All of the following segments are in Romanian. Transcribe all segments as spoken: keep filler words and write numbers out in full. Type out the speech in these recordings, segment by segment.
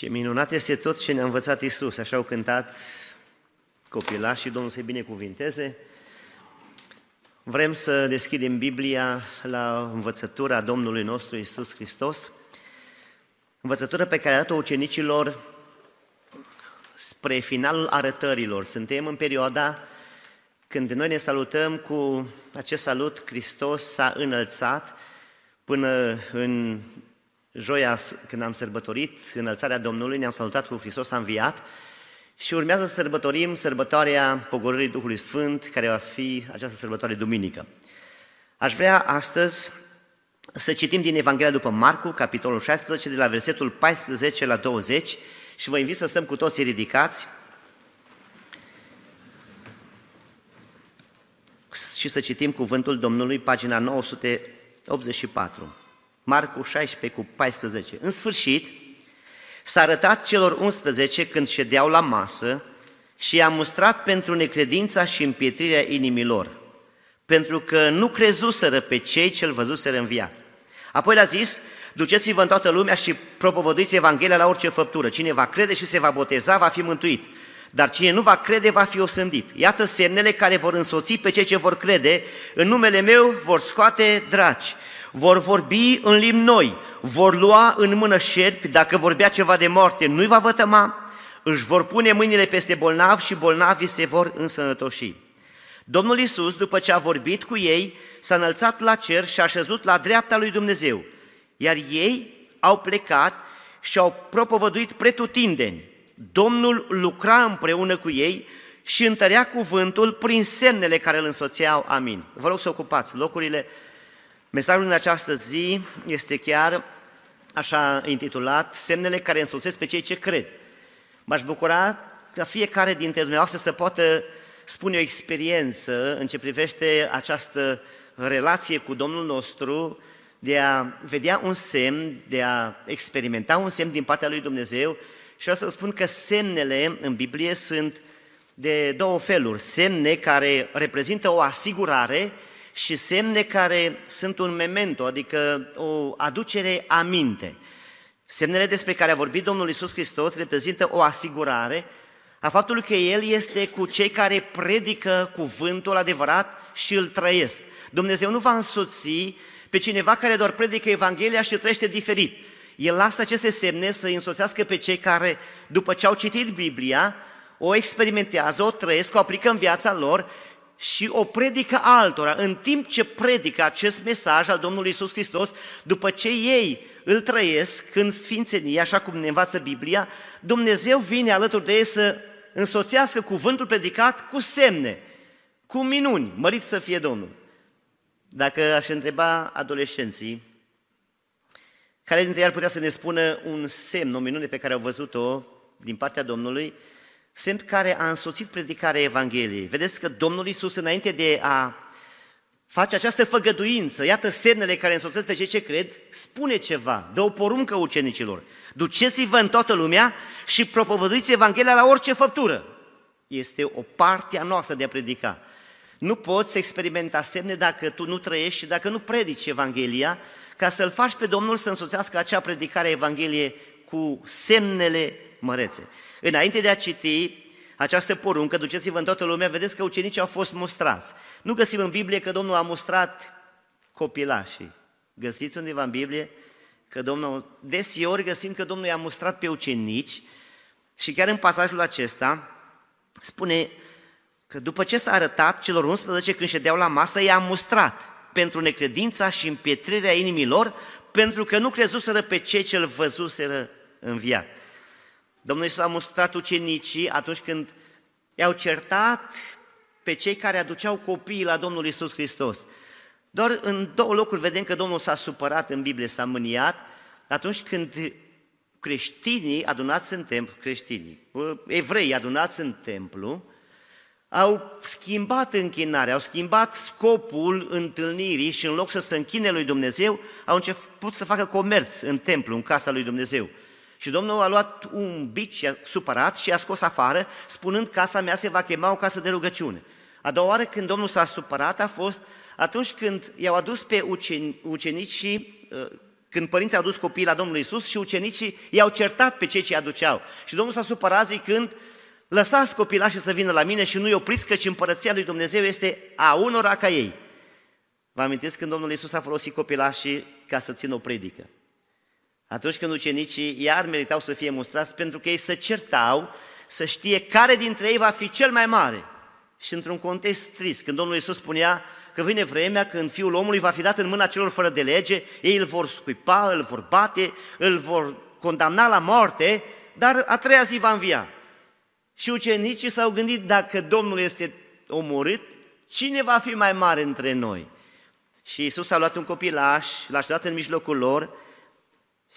Ce minunat este tot ce ne-a învățat Iisus, așa au cântat copilașii și Domnul să-i binecuvinteze. Vrem să deschidem Biblia la învățătura Domnului nostru Iisus Hristos, învățătura pe care a dat-o ucenicilor spre finalul arătărilor. Suntem în perioada când noi ne salutăm cu acest salut, Hristos s-a înălțat, până în joia când am sărbătorit înălțarea Domnului, ne-am salutat cu Hristos a înviat și urmează să sărbătorim sărbătoarea pogorârii Duhului Sfânt, care va fi această sărbătoare duminică. Aș vrea astăzi să citim din Evanghelia după Marcu, capitolul șaisprezece, de la versetul paisprezece la douăzeci și vă invit să stăm cu toții ridicați și să citim cuvântul Domnului, pagina nouă sute optzeci și patru. Marcu șaisprezece cu paisprezece. În sfârșit, s-a arătat celor unsprezece când ședeau la masă și i-a mustrat pentru necredința și împietrirea inimilor, pentru că nu crezuseră pe cei ce-l văzuseră înviat. Apoi le-a zis: duceți-vă în toată lumea și propovăduiți Evanghelia la orice făptură. Cine va crede și se va boteza va fi mântuit, dar cine nu va crede va fi osândit. Iată semnele care vor însoți pe cei ce vor crede: în numele meu vor scoate draci, vor vorbi în limbi noi, vor lua în mână șerpi, dacă vorbea ceva de moarte nu-i va vătăma, își vor pune mâinile peste bolnavi și bolnavii se vor însănătoși. Domnul Iisus, după ce a vorbit cu ei, s-a înălțat la cer și a șezut la dreapta lui Dumnezeu, iar ei au plecat și au propovăduit pretutindeni. Domnul lucra împreună cu ei și întărea cuvântul prin semnele care îl însoțeau. Amin. Vă rog să ocupați locurile. Mesajul în această zi este chiar așa intitulat: semnele care însoțesc pe cei ce cred. M-aș bucura ca fiecare dintre dumneavoastră să poată spune o experiență în ce privește această relație cu Domnul nostru, de a vedea un semn, de a experimenta un semn din partea lui Dumnezeu. Și vreau să spun că semnele în Biblie sunt de două feluri: semne care reprezintă o asigurare și semne care sunt un memento, adică o aducere aminte. Semnele despre care a vorbit Domnul Iisus Hristos reprezintă o asigurare a faptului că El este cu cei care predică cuvântul adevărat și îl trăiesc. Dumnezeu nu va însoți pe cineva care doar predică Evanghelia și trăiește diferit. El lasă aceste semne să îi însoțească pe cei care, după ce au citit Biblia, o experimentează, o trăiesc, o aplică în viața lor și o predică altora. În timp ce predică acest mesaj al Domnului Iisus Hristos, după ce ei îl trăiesc în sfințenie, așa cum ne învață Biblia, Dumnezeu vine alături de ei să însoțească cuvântul predicat cu semne, cu minuni. Mărit să fie Domnul! Dacă aș întreba adolescenții, care dintre ei ar putea să ne spună un semn, o minune pe care au văzut-o din partea Domnului, semn care a însoțit predicarea Evangheliei? Vedeți că Domnul Iisus, înainte de a face această făgăduință, iată semnele care însoțesc pe cei ce cred, spune ceva, dă o poruncă ucenicilor: duceți-vă în toată lumea și propovăduiți Evanghelia la orice făptură. Este o parte a noastră de a predica. Nu poți experimenta semne dacă tu nu trăiești și dacă nu predici Evanghelia, ca să-L faci pe Domnul să însoțească acea predicare a Evangheliei cu semnele mărețe. Înainte de a citi această poruncă, duceți-vă în toată lumea, vedeți că ucenicii au fost mustrați. Nu găsim în Biblie că Domnul a mustrat copilașii. Găsiți undeva în Biblie că Domnul, desiori găsim că Domnul i-a mustrat pe ucenici și chiar în pasajul acesta spune că după ce s-a arătat celor unsprezece când ședeau la masă, i-a mustrat pentru necredința și împietrirea inimilor, pentru că nu crezuseră pe cei ce-l văzuseră înviat. Domnul Iisus a mustrat ucenicii atunci când i-au certat pe cei care aduceau copiii la Domnul Iisus Hristos. Doar în două locuri vedem că Domnul s-a supărat în Biblie, s-a mâniat, atunci când creștinii adunați în templu, creștinii, evrei adunați în templu, au schimbat închinarea, au schimbat scopul întâlnirii și în loc să se închine lui Dumnezeu, au început să facă comerț în templu, în casa lui Dumnezeu. Și Domnul a luat un bici supărat și a scos afară, spunând: casa mea se va chema o casă de rugăciune. A doua oară când Domnul s-a supărat a fost atunci când i-au adus pe ucenici și când părinții au dus copiii la Domnul Iisus și ucenicii i-au certat pe cei ce aduceau. Și Domnul s-a supărat zicând: lăsați copilașii să vină la mine și nu-i opriți, căci împărăția lui Dumnezeu este a unora ca ei. Vă amintiți când Domnul Iisus a folosit copilașii ca să țină o predică? Atunci când ucenicii iar meritau să fie mustrați, pentru că ei se certau să știe care dintre ei va fi cel mai mare. Și într-un context trist, când Domnul Iisus spunea că vine vremea când Fiul omului va fi dat în mâna celor fără de lege, ei îl vor scuipa, îl vor bate, îl vor condamna la moarte, dar a treia zi va învia. Și ucenicii s-au gândit: dacă Domnul este omorât, cine va fi mai mare între noi? Și Iisus a luat un copilaș, l-a așezat în mijlocul lor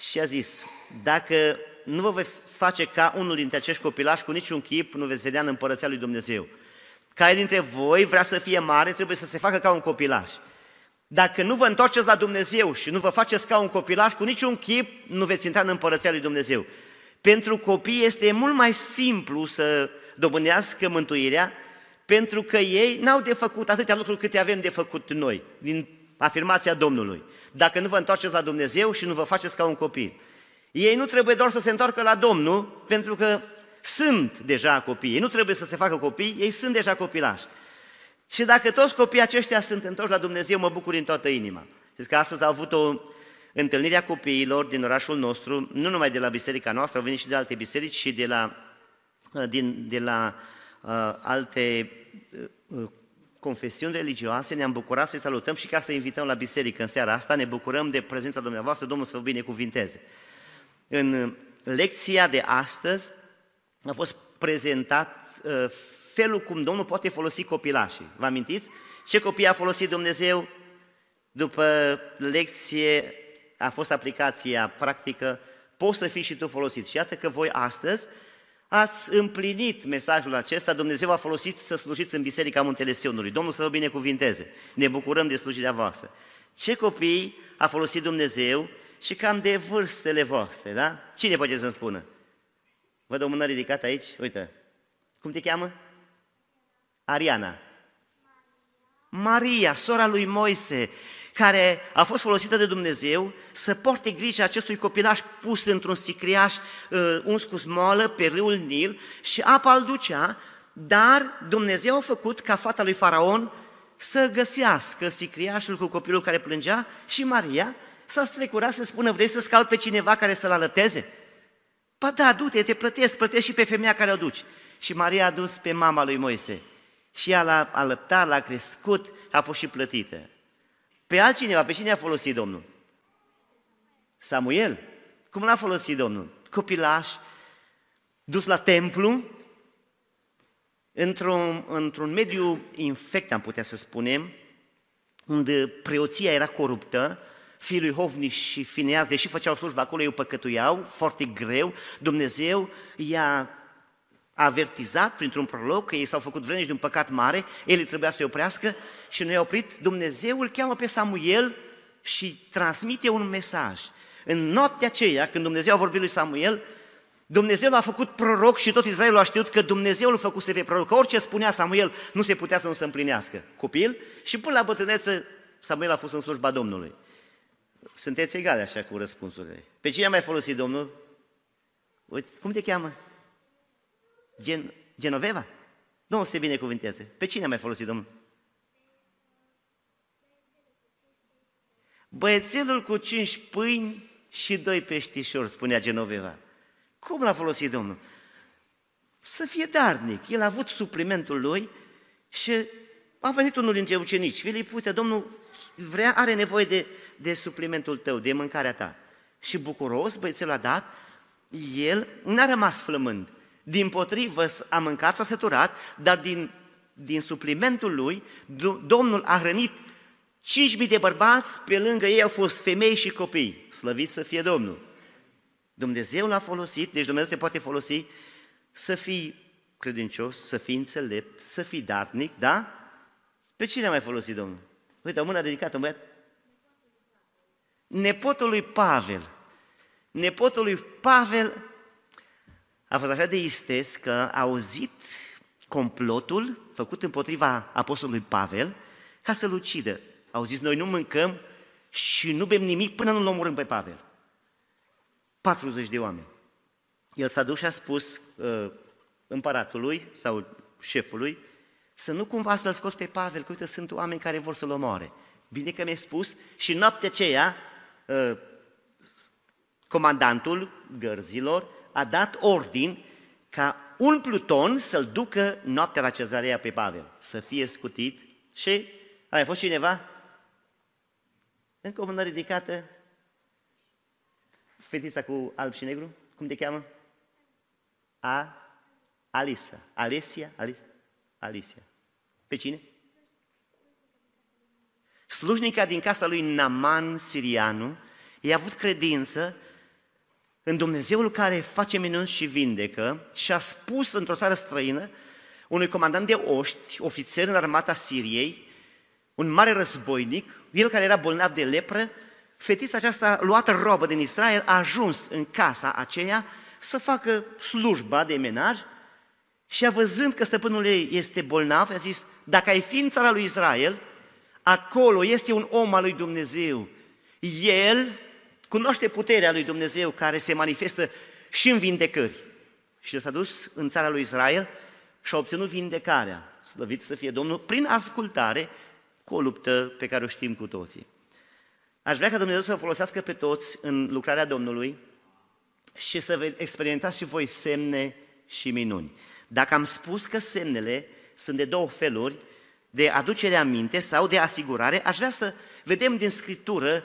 și a zis: dacă nu vă veți face ca unul dintre acești copilași, cu niciun chip nu veți vedea în împărăția lui Dumnezeu. Care dintre voi vrea să fie mare, trebuie să se facă ca un copilaș. Dacă nu vă întoarceți la Dumnezeu și nu vă faceți ca un copilaș, cu niciun chip nu veți intra în împărăția lui Dumnezeu. Pentru copii este mult mai simplu să dobânească mântuirea, pentru că ei n-au de făcut atâtea lucruri câte avem de făcut noi, din afirmația Domnului. Dacă nu vă întoarceți la Dumnezeu și nu vă faceți ca un copil. Ei nu trebuie doar să se întoarcă la Domnul, pentru că sunt deja copii. Ei nu trebuie să se facă copii, ei sunt deja copilași. Și dacă toți copiii aceștia sunt întorși la Dumnezeu, mă bucur din toată inima. Știți că astăzi a avut o întâlnire a copiilor din orașul nostru, nu numai de la biserica noastră, au venit și de alte biserici și de la, din, de la uh, alte uh, confesiuni religioase. Ne-am bucurat să-i salutăm și ca să-i invităm la biserică în seara asta. Ne bucurăm de prezența dumneavoastră, Domnul să vă binecuvinteze. În lecția de astăzi a fost prezentat uh, felul cum Domnul poate folosi copilașii. Vă amintiți? Ce copii a folosit Dumnezeu? După lecție a fost aplicația practică, poți să fii și tu folosit. Și iată că voi astăzi ați împlinit mesajul acesta, Dumnezeu a folosit să slujiți în Biserica Muntele Sionului. Domnul să vă binecuvinteze, ne bucurăm de slujirea voastră. Ce copii a folosit Dumnezeu și cam de vârstele voastre, da? Cine poate să-mi spună? Văd o mână ridicată aici, uite. Cum te cheamă? Ariana. Maria, sora lui Moise, care a fost folosită de Dumnezeu să poarte grija acestui copilaș pus într-un sicriaș uh, uns cu smoală pe râul Nil și apa îl ducea, dar Dumnezeu a făcut ca fata lui Faraon să găsească sicriașul cu copilul care plângea și Maria s-a strecurat să spună: vrei să-ți caut pe cineva care să-l alăpteze? Ba da, du-te, te plătesc, plătesc și pe femeia care o duci. Și Maria a dus pe mama lui Moise și ea l-a alăptat, l-a crescut, a fost și plătită. Pe altcineva, pe cine a folosit Domnul? Samuel. Cum l-a folosit Domnul? Copilaș, dus la templu, într-un, într-un mediu infect, am putea să spunem, unde preoția era coruptă, fiii lui Hofni și Fineaz, deși făceau slujba acolo, ei o păcătuiau foarte greu. Dumnezeu i-a avertizat printr-un prolog că ei s-au făcut vrenici de un păcat mare, el trebuia să-i oprească și nu i-a oprit. Dumnezeu îl cheamă pe Samuel și transmite un mesaj. În noaptea aceea, când Dumnezeu a vorbit lui Samuel, Dumnezeu l-a făcut proroc și tot Israelul a știut că Dumnezeu îl făcuse pe proroc, că orice spunea Samuel nu se putea să nu se împlinească. Copil și până la bătrânețe Samuel a fost în slujba Domnului. Sunteți egale așa cu răspunsurile. Pe cine a mai folosit Domnul? Uite, cum te cheamă? Gen- Genoveva? Domnul să te binecuvânteze. Pe cine a mai folosit Domnul? Băiețelul cu cinci pâini și doi peștișori, spunea Genoveva. Cum l-a folosit Domnul? Să fie darnic. El a avut suplimentul lui și a venit unul dintre ucenici. Filip, uite, Domnul vrea, are nevoie de, de suplimentul tău, de mâncarea ta. Și bucuros, băiețelul a dat, el n-a rămas flămând. Din potrivă, a mâncat, s-a săturat, dar din, din suplimentul lui, Domnul a hrănit cinci mii de bărbați, pe lângă ei au fost femei și copii. Slăvit să fie Domnul! Dumnezeu l-a folosit, deci Dumnezeu te poate folosi să fii credincios, să fii înțelept, să fii darnic, da? Pe cine a mai folosit Domnul? Uite, o mână dedicată, un băiat. Nepotul lui Pavel. Nepotul lui Pavel a fost așa de isteț că a auzit complotul făcut împotriva apostolului Pavel ca să-l ucidă. Au zis: noi nu mâncăm și nu bem nimic până nu-l omorâm pe Pavel. patruzeci de oameni. El s-a dus și a spus uh, împăratului sau șefului să nu cumva să-l scoți pe Pavel, că uite, sunt oameni care vor să-l omoare. Bine că mi-ai spus. Și noaptea aceea, uh, comandantul gărzilor a dat ordin ca un pluton să-l ducă noaptea la Cezarea pe Pavel, să fie scutit. Și a mai fost cineva? Încă o mână ridicată. Fetița cu alb și negru, cum te cheamă? A, Alisa, Alesia, Alis, Alicia. Pe cine? Slujnica din casa lui Naman Sirianu i-a avut credință în Dumnezeul care face minuni și vindecă și a spus într-o țară străină unui comandant de oști, ofițer în armata Siriei, un mare războinic, el care era bolnav de lepră, fetița aceasta luată robă din Israel a ajuns în casa aceea să facă slujba de menaj și a văzând că stăpânul ei este bolnav, a zis, dacă ai fi în țara lui Israel, acolo este un om al lui Dumnezeu. El cunoaște puterea lui Dumnezeu care se manifestă și în vindecări. Și el s-a dus în țara lui Israel și a obținut vindecarea, slăvit să fie Domnul, prin ascultare cu o luptă pe care o știm cu toții. Aș vrea ca Dumnezeu să vă folosească pe toți în lucrarea Domnului și să vă experimentați și voi semne și minuni. Dacă am spus că semnele sunt de două feluri, de aducere aminte sau de asigurare, aș vrea să vedem din Scriptură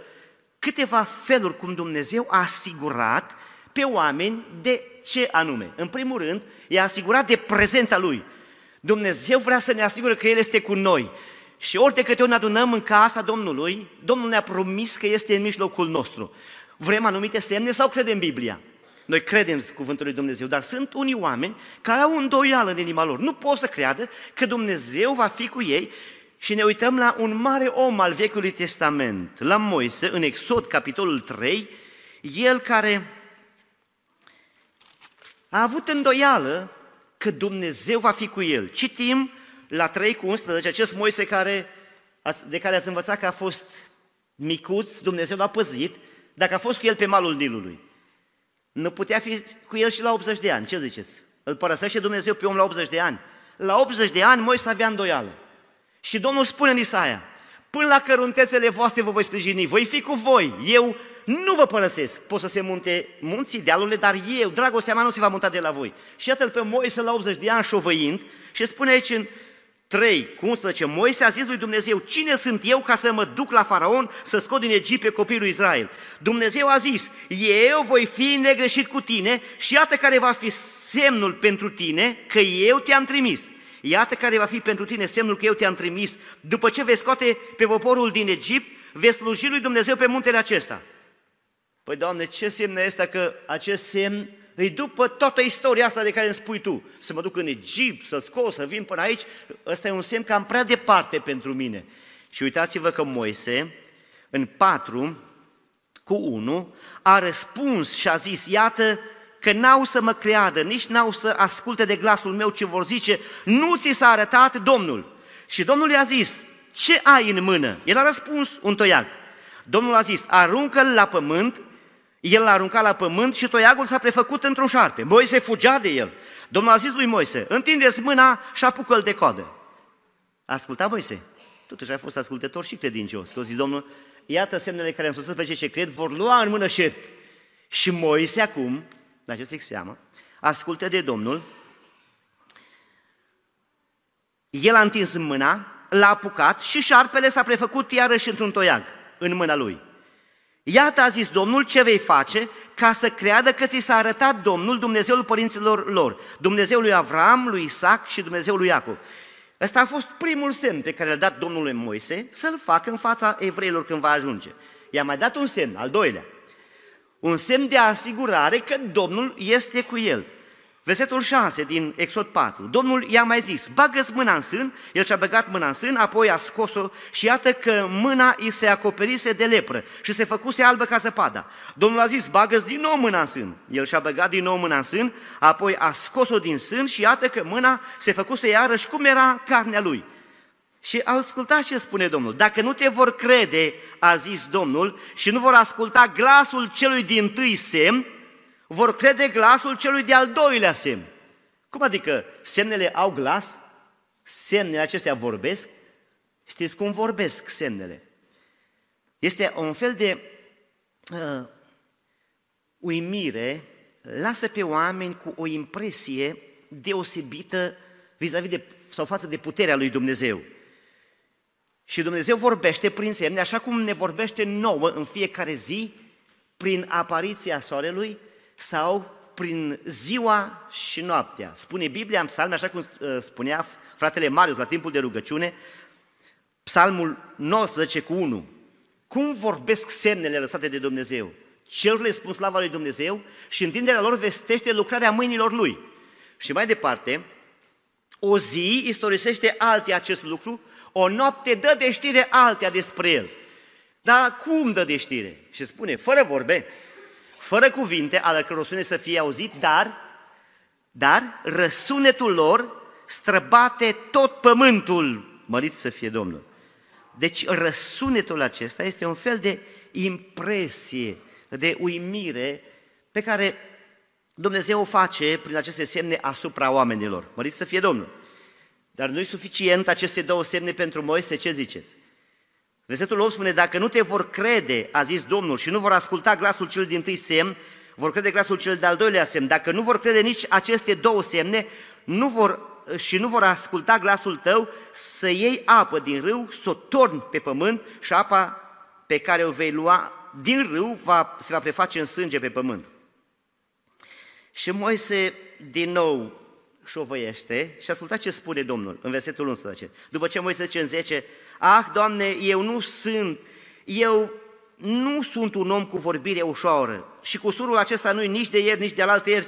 câteva feluri cum Dumnezeu a asigurat pe oameni de ce anume. În primul rând, i-a asigurat de prezența Lui. Dumnezeu vrea să ne asigure că El este cu noi. Și ori de câte ori ne adunăm în casa Domnului, Domnul ne-a promis că este în mijlocul nostru. Vrem anumite semne sau credem Biblia? Noi credem cuvântul lui Dumnezeu, dar sunt unii oameni care au îndoială în inima lor. Nu pot să creadă că Dumnezeu va fi cu ei și ne uităm la un mare om al Vechiului Testament, la Moise, în Exod, capitolul trei, el care a avut îndoială că Dumnezeu va fi cu el. Citim la trei cu unsprezece, acest Moise care, de care ați învățat că a fost micuț, Dumnezeu l-a păzit, dacă a fost cu el pe malul Nilului. Nu putea fi cu el și la optzeci de ani, ce ziceți? Îl părăsește Dumnezeu pe om la optzeci de ani. La optzeci de ani Moise avea îndoială. Și Domnul spune în Isaia, până la căruntețele voastre vă voi sprijini, voi fi cu voi, eu nu vă părăsesc. Pot să se munte munții, dealurile, dar eu, dragostea mea nu se va muta de la voi. Și iată-l pe Moise la optzeci de ani șovăind și spune aici în trei cu unsprezece, Moise a zis lui Dumnezeu, cine sunt eu ca să mă duc la Faraon să scot din Egipt pe copiii lui Israel? Dumnezeu a zis, eu voi fi negreșit cu tine și iată care va fi semnul pentru tine că eu te-am trimis. Iată care va fi pentru tine semnul că eu te-am trimis. După ce vei scoate pe poporul din Egipt, vei sluji lui Dumnezeu pe muntele acesta. Păi, Doamne, ce semn este că acest semn îi după toată istoria asta de care îmi spui Tu, să mă duc în Egipt, să scos, să vin până aici, ăsta e un semn cam prea departe pentru mine. Și uitați-vă că Moise, în patru cu unu, a răspuns și a zis, iată că n-au să mă creadă, nici n-au să asculte de glasul meu ce vor zice, nu ți s-a arătat Domnul. Și Domnul i-a zis, ce ai în mână? El a răspuns, un toiag. Domnul a zis, aruncă-l la pământ. El l-a aruncat la pământ și toiagul s-a prefăcut într-un șarpe. Moise fugea de el. Domnul a zis lui Moise, întinde-ți mâna și apucă-l de coadă. Asculta Moise? Totuși a fost ascultător și credincios. Că a zis Domnul, iată semnele care am susținut pe cei ce cred, vor lua în mână șerpi. Și Moise acum, la ce se seamă, ascultă de Domnul, el a întins mâna, l-a apucat și șarpele s-a prefăcut iarăși într-un toiag în mâna lui. Iată, a zis Domnul, ce vei face ca să creadă că ți s-a arătat Domnul, Dumnezeul părinților lor, Dumnezeul lui Avram, lui Isaac și Dumnezeul lui Iacov. Ăsta a fost primul semn pe care l-a dat Domnul lui Moise să-l facă în fața evreilor când va ajunge. I-a mai dat un semn, al doilea, un semn de asigurare că Domnul este cu el. Versetul șase din Exod patru, Domnul i-a mai zis, bagă-ți mâna în sân, el și-a băgat mâna în sân, apoi a scos-o și iată că mâna îi se acoperise de lepră și se făcuse albă ca zăpada. Domnul a zis, bagă-ți din nou mâna în sân, el și-a băgat din nou mâna în sân, apoi a scos-o din sân și iată că mâna se făcuse iarăși cum era carnea lui. Și ascultați ce spune Domnul. Dacă nu te vor crede, a zis Domnul, și nu vor asculta glasul celui dintâi semn, vor crede glasul celui de-al doilea semn. Cum adică? Semnele au glas? Semnele acestea vorbesc? Știți cum vorbesc semnele? Este un fel de uh, uimire, lasă pe oameni cu o impresie deosebită vis-a-vis de, sau față de puterea lui Dumnezeu. Și Dumnezeu vorbește prin semne, așa cum ne vorbește nouă în fiecare zi, prin apariția soarelui sau prin ziua și noaptea. Spune Biblia în Psalm, așa cum spunea fratele Marius la timpul de rugăciune, Psalmul nouăsprezece cu unu. Cum vorbesc semnele lăsate de Dumnezeu? Celor le spun slava lui Dumnezeu și întinderea lor vestește lucrarea mâinilor Lui. Și mai departe, o zi istorisește altea acest lucru, o noapte dă de știre altea despre el. Dar cum dă de știre? Și spune, fără vorbe, fără cuvinte, ale căror sunet să fie auzit, dar, dar răsunetul lor străbate tot pământul. Mărit să fie Domnul. Deci răsunetul acesta este un fel de impresie, de uimire pe care Dumnezeu o face prin aceste semne asupra oamenilor. Mărit să fie Domnul. Dar nu e suficient aceste două semne pentru Moise, ce ziceți? Versetul opt spune, dacă nu te vor crede, a zis Domnul, și nu vor asculta glasul celui dintâi semn, vor crede glasul celui de-al doilea semn. Dacă nu vor crede nici aceste două semne, nu vor și nu vor asculta glasul tău, să iei apă din râu, să o torni pe pământ și apa pe care o vei lua din râu va, se va preface în sânge pe pământ. Și Moise din nou șovăiește și ascultați ce spune Domnul în versetul unsprezece. După ce Moise zice în zece, ah, Doamne, eu nu sunt, eu nu sunt un om cu vorbire ușoară și cusurul acesta nu-i nici de ieri, nici de alaltă ieri,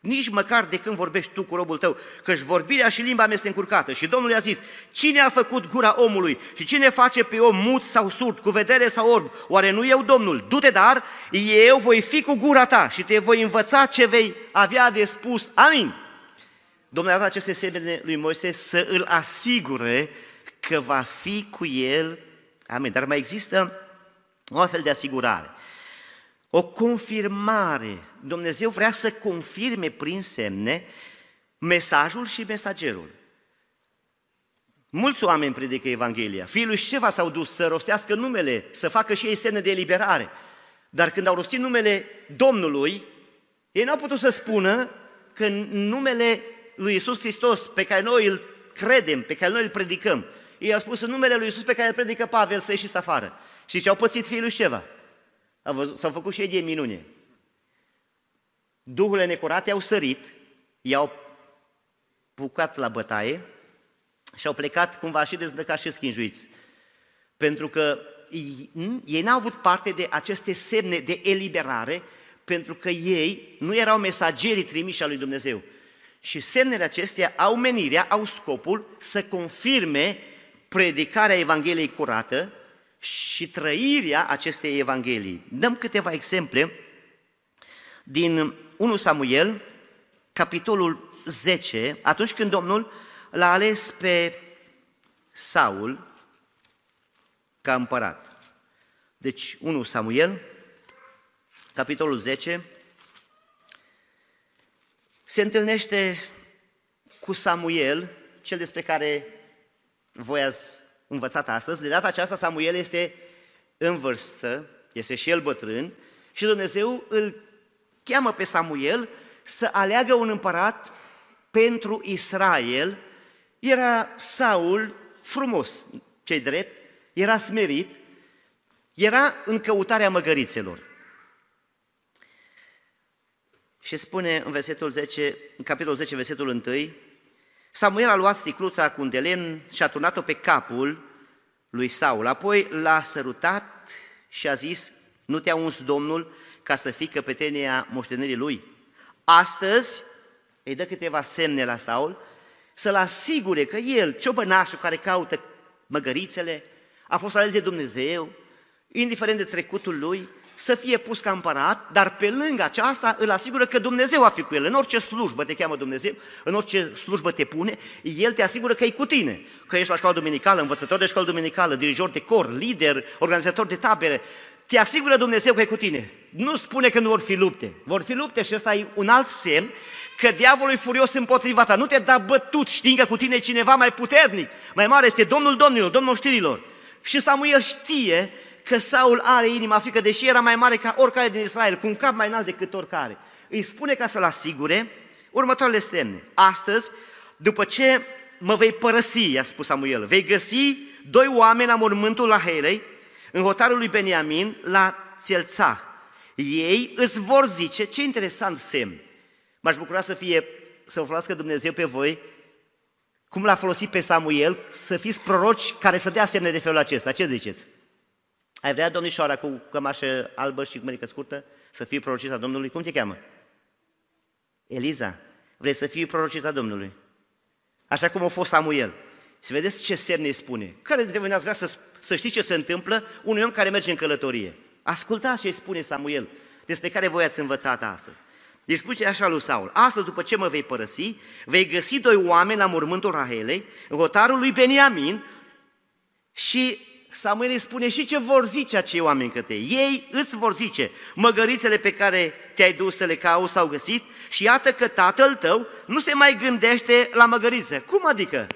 nici măcar de când vorbești tu cu robul tău, căci vorbirea și limba mea este încurcată. Și Domnul i-a zis, cine a făcut gura omului și cine face pe om mut sau surd, cu vedere sau orb? Oare nu eu, Domnul? Du-te, dar eu voi fi cu gura ta și te voi învăța ce vei avea de spus. Amin. Domnul a dat aceste semne lui Moise să îl asigure că va fi cu el. Amin. Dar mai există o fel de asigurare. O confirmare. Dumnezeu vrea să confirme prin semne mesajul și mesagerul. Mulți oameni predică Evanghelia. Fiii lui Șeva s-au dus să rostească numele, să facă și ei semne de eliberare. Dar când au rostit numele Domnului, ei n-au putut să spună că numele lui Iisus Hristos, pe care noi îl credem, pe care noi îl predicăm, ei au spus în numele lui Iisus pe care îl predică Pavel, să ieșiți afară. Și ce au pățit fiii lui Șeva? S-au făcut și ei de minune. Duhurile necurate au sărit, i-au pucat la bătaie și au plecat cumva și dezbrăcați și schinjuiți. Pentru că ei n-au avut parte de aceste semne de eliberare, pentru că ei nu erau mesagerii trimiși al lui Dumnezeu. Și semnele acestea au menirea, au scopul să confirme predicarea Evangheliei curată și trăirea acestei Evanghelii. Dăm câteva exemple din întâi Samuel, capitolul zece, atunci când Domnul l-a ales pe Saul ca împărat. Deci întâi Samuel, capitolul zece, se întâlnește cu Samuel, cel despre care voi ați învățat astăzi. De data aceasta Samuel este în vârstă, este și el bătrân și Dumnezeu îl cheamă pe Samuel să aleagă un împărat pentru Israel. Era Saul frumos, ce-i drept, era smerit, era în căutarea măgărițelor. Și spune în versetul zece, în capitolul zece, versetul unu, Samuel a luat sticluța cu un de lemn și a turnat-o pe capul lui Saul. Apoi l-a sărutat și a zis, nu te-a uns Domnul ca să fii căpetenia moștenirii lui? Astăzi îi dă câteva semne la Saul să-l asigure că el, ciobănașul care caută măgărițele, a fost ales de Dumnezeu, indiferent de trecutul lui, să fie pus ca împărat, dar pe lângă aceasta îl asigură că Dumnezeu va fi cu el. În orice slujbă te cheamă Dumnezeu, în orice slujbă te pune, El te asigură că e cu tine, că ești la școală duminicală, învățător de școală duminicală, dirijor de cor, lider, organizator de tabere. Te asigură Dumnezeu că e cu tine. Nu spune că nu vor fi lupte. Vor fi lupte și ăsta e un alt semn că diavolul e furios împotriva ta. Nu te da bătut, știind că cu tine e cineva mai puternic. Mai mare este Domnul domnilor, Domnul oștirilor. Și Samuel știe că Saul are inima frică, deși era mai mare ca oricare din Israel, cu un cap mai înalt decât oricare. Îi spune ca să-l asigure următoarele semne. Astăzi, după ce mă vei părăsi, i-a spus Samuel, vei găsi doi oameni la mormântul la Helei, în hotarul lui Beniamin, la Țelțah. Ei îți vor zice, ce interesant semn, m-aș bucura să fie, să vă folosească Dumnezeu pe voi, cum l-a folosit pe Samuel, să fiți proroci care să dea semne de felul acesta. Ce ziceți? Ai vrea, domnișoara, cu cămașă albă și cu mărică scurtă, să fii prorocița Domnului? Cum te cheamă? Eliza, vrei să fii prorocița Domnului? Așa cum a fost Samuel. Și vedeți ce semne îi spune. Care dintre voi n-ați vrea să, să știți ce se întâmplă unui om care merge în călătorie? Ascultați ce îi spune Samuel, despre care voi ați învățat astăzi. Îi spune așa lui Saul, astăzi după ce mă vei părăsi, vei găsi doi oameni la mormântul Rahelei, în hotarul lui Beniamin, și Samuel îi spune și ce vor zice acei oameni către ei. Ei îți vor zice, măgărițele pe care te-ai dus să le cauți s-au găsit și iată că tatăl tău nu se mai gândește la măgărițe. Cum adică?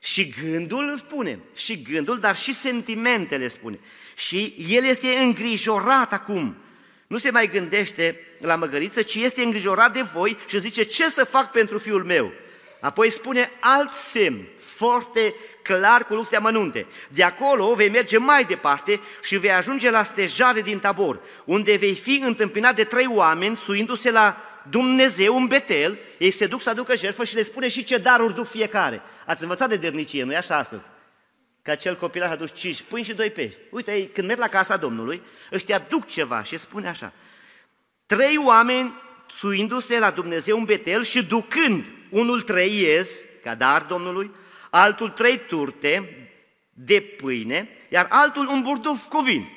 Și gândul spune, și gândul, dar și sentimentele spune. Și el este îngrijorat acum. Nu se mai gândește la măgăriță, ci este îngrijorat de voi și zice, ce să fac pentru fiul meu? Apoi spune alt semn, foarte clar, cu lux de amănunte. De acolo vei merge mai departe și vei ajunge la stejare din Tabor, unde vei fi întâmpinat de trei oameni, suindu-se la Dumnezeu în Betel. Ei se duc să aducă jertfă și le spune și ce daruri duc fiecare. Ați învățat de dărnicie, nu-i așa astăzi? Că acel copil a adus cinci pâini și doi pești. Uite, ei, când merg la casa Domnului, își aduc ceva și spune așa. Trei oameni suindu-se la Dumnezeu în Betel și ducând unul trei iezi, ca dar Domnului, altul trei turte de pâine, iar altul un burduf cu vin.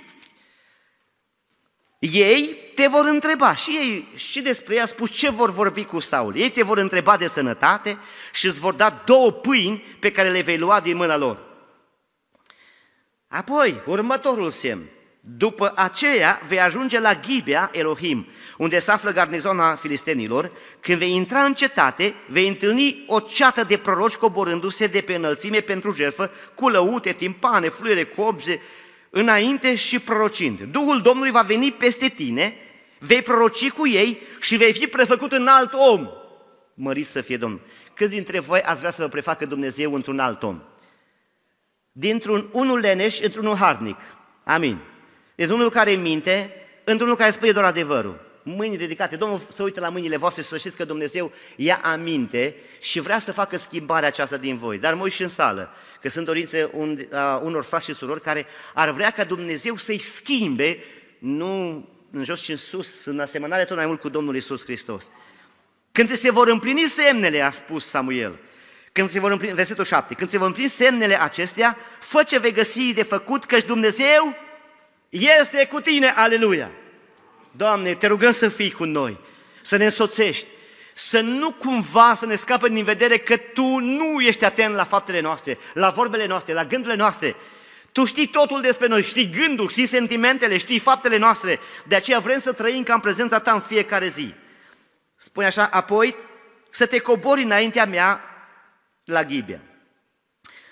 Ei te vor întreba, și ei, și despre ei a spus ce vor vorbi cu Saul. Ei te vor întreba de sănătate și îți vor da două pâini pe care le vei lua din mâna lor. Apoi, următorul semn. După aceea vei ajunge la Gibea Elohim, unde se află garnizona filistenilor. Când vei intra în cetate, vei întâlni o ceată de proroci coborându-se de pe înălțime pentru jertfă, cu lăute, timpane, fluiere, cobze, înainte și prorocind. Duhul Domnului va veni peste tine, vei proroci cu ei și vei fi prefăcut în alt om. Mărit să fie Domnul! Câți dintre voi ați vrea să vă prefacă Dumnezeu într-un alt om? Dintr-un unul leneș, într-unul harnic. Amin. Dintr-unul care minte, într-unul care spune doar adevărul. Mâini dedicate. Domnul să uite la mâinile voastre și să știți că Dumnezeu ia aminte și vrea să facă schimbarea aceasta din voi. Dar mă uit și în sală, că sunt dorințe un, a, unor frați și surori care ar vrea ca Dumnezeu să-i schimbe, nu în jos, ci în sus, în asemănare tot mai mult cu Domnul Iisus Hristos. Când se vor împlini semnele, a spus Samuel, când se vor împlini, versetul șapte, când se vor împlini semnele acestea, fă ce vei găsi de făcut, căci Dumnezeu este cu tine, aleluia! Doamne, te rugăm să fii cu noi, să ne însoțești, să nu cumva să ne scape din vedere că Tu nu ești atent la faptele noastre, la vorbele noastre, la gândurile noastre. Tu știi totul despre noi, știi gândul, știi sentimentele, știi faptele noastre. De aceea vrem să trăim ca în prezența Ta în fiecare zi. Spune așa, apoi să te cobori înaintea mea la Gibea.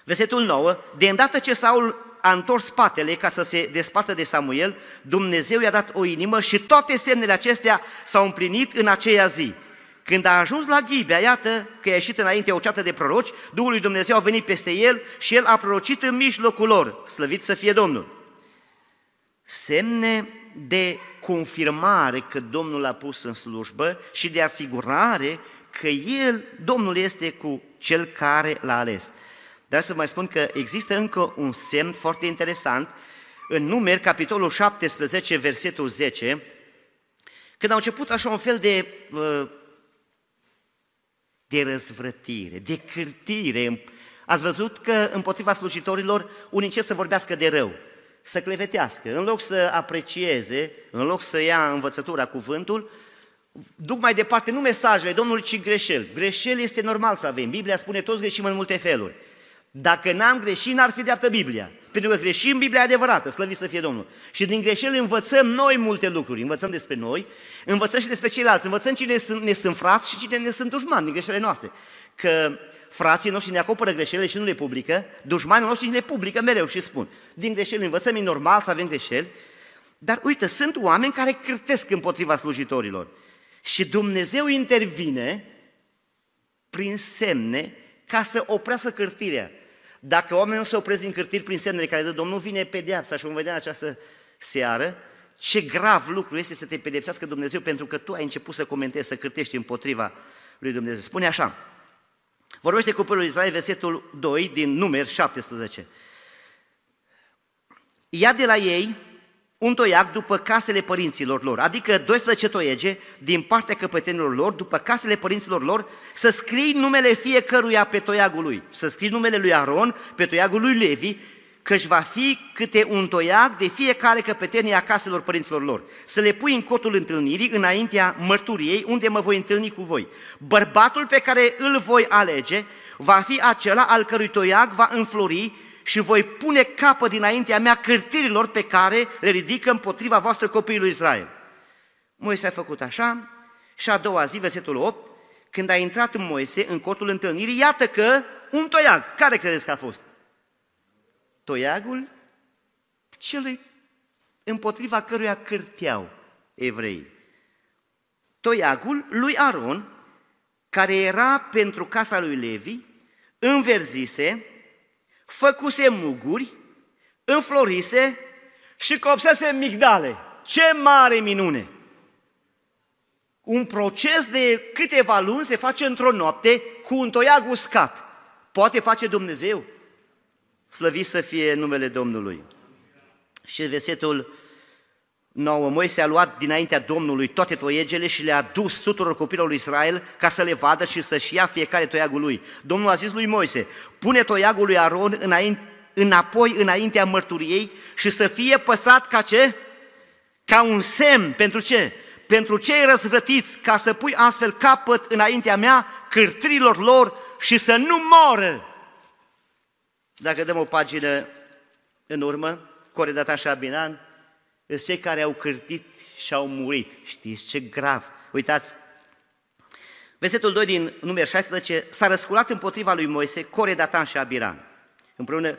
Versetul nouă, de îndată ce Saul a întors spatele ca să se despartă de Samuel, Dumnezeu i-a dat o inimă și toate semnele acestea s-au împlinit în aceea zi. Când a ajuns la Gibea, iată că a ieșit înainte o ceată de proroci, Duhul lui Dumnezeu a venit peste el și el a prorocit în mijlocul lor, slăvit să fie Domnul. Semne de confirmare că Domnul l-a pus în slujbă și de asigurare că El, Domnul, este cu cel care l-a ales. Dar să mai spun că există încă un semn foarte interesant în Numeri, capitolul șaptesprezece, versetul zece, când au început așa un fel de, de răzvrătire, de cârtire. Ați văzut că împotriva slujitorilor unii încep să vorbească de rău. să clevetească. În loc să aprecieze, în loc să ia învățătura, cuvântul, duc mai departe nu mesajele Domnului, ci greșeli. Greșeli este normal să avem. Biblia spune toți greșim în multe feluri. Dacă n-am greșit, n-ar fi dreaptă Biblia. Pentru că greșim, Biblia e adevărată, slăvit să fie Domnul. Și din greșeli învățăm noi multe lucruri. Învățăm despre noi, învățăm și despre ceilalți, învățăm cine ne sunt frați și cine ne sunt dușmani din greșelile noastre. Că frații noștri ne acoperă greșelile și nu le publică, dușmanii noștri le publică mereu și spun. Din greșeli învățăm, e normal să avem greșeli, dar uite, sunt oameni care cârtesc împotriva slujitorilor. Și Dumnezeu intervine prin semne ca să oprească cârtirea. Dacă oamenii nu se opresc din cârtiri prin semnele care dă Domnul, vine pedeapsa și vom vedea în această seară ce grav lucru este să te pedepsească Dumnezeu pentru că tu ai început să comentezi, să cârtești împotriva lui Dumnezeu. Spune așa, vorbește cu poporul Israel, versetul doi din Numeri șaptesprezece. Ia de la ei un toiac după casele părinților lor, adică doisprezece toiege din partea căpetenilor lor, după casele părinților lor, să scrii numele fiecăruia pe toiagul lui, să scrii numele lui Aaron pe toiagul lui Levi, căci va fi câte un toiac de fiecare căpetenie a caselor părinților lor. Să le pui în cortul întâlnirii, înaintea mărturiei, unde mă voi întâlni cu voi. Bărbatul pe care îl voi alege va fi acela al cărui toiac va înflori și voi pune capăt dinaintea mea cârtirilor pe care le ridică împotriva voastră copiilor Israel. Moise a făcut așa și a doua zi, versetul opt, când a intrat Moise în cortul întâlnirii, iată că un toiag, care credeți că a fost? Toiagul celui împotriva căruia cârteau evreii. Toiagul lui Aaron, care era pentru casa lui Levi, înverzise, făcuse muguri, înflorise și copsese migdale. Ce mare minune! Un proces de câteva luni se face într-o noapte cu un toiag uscat. Poate face Dumnezeu? Slăvit să fie numele Domnului. Și versetul nouă, Moise a luat dinaintea Domnului toate toiegele și le-a dus tuturor copiilor lui Israel ca să le vadă și să-și ia fiecare toiagul lui. Domnul a zis lui Moise, pune toiagul lui Aaron înainte, înapoi înaintea mărturiei și să fie păstrat ca ce? Ca un semn. Pentru ce? Pentru cei răzvrătiți, ca să pui astfel capăt înaintea mea cârtirilor lor și să nu moră. Dacă dăm o pagină în urmă, Core, Datan și Abiram, sunt cei care au cârtit și au murit. Știți ce grav? Uitați, versetul doi din Numeri șaisprezece, s-a răsculat împotriva lui Moise, Core, Datan și Abiram, împreună,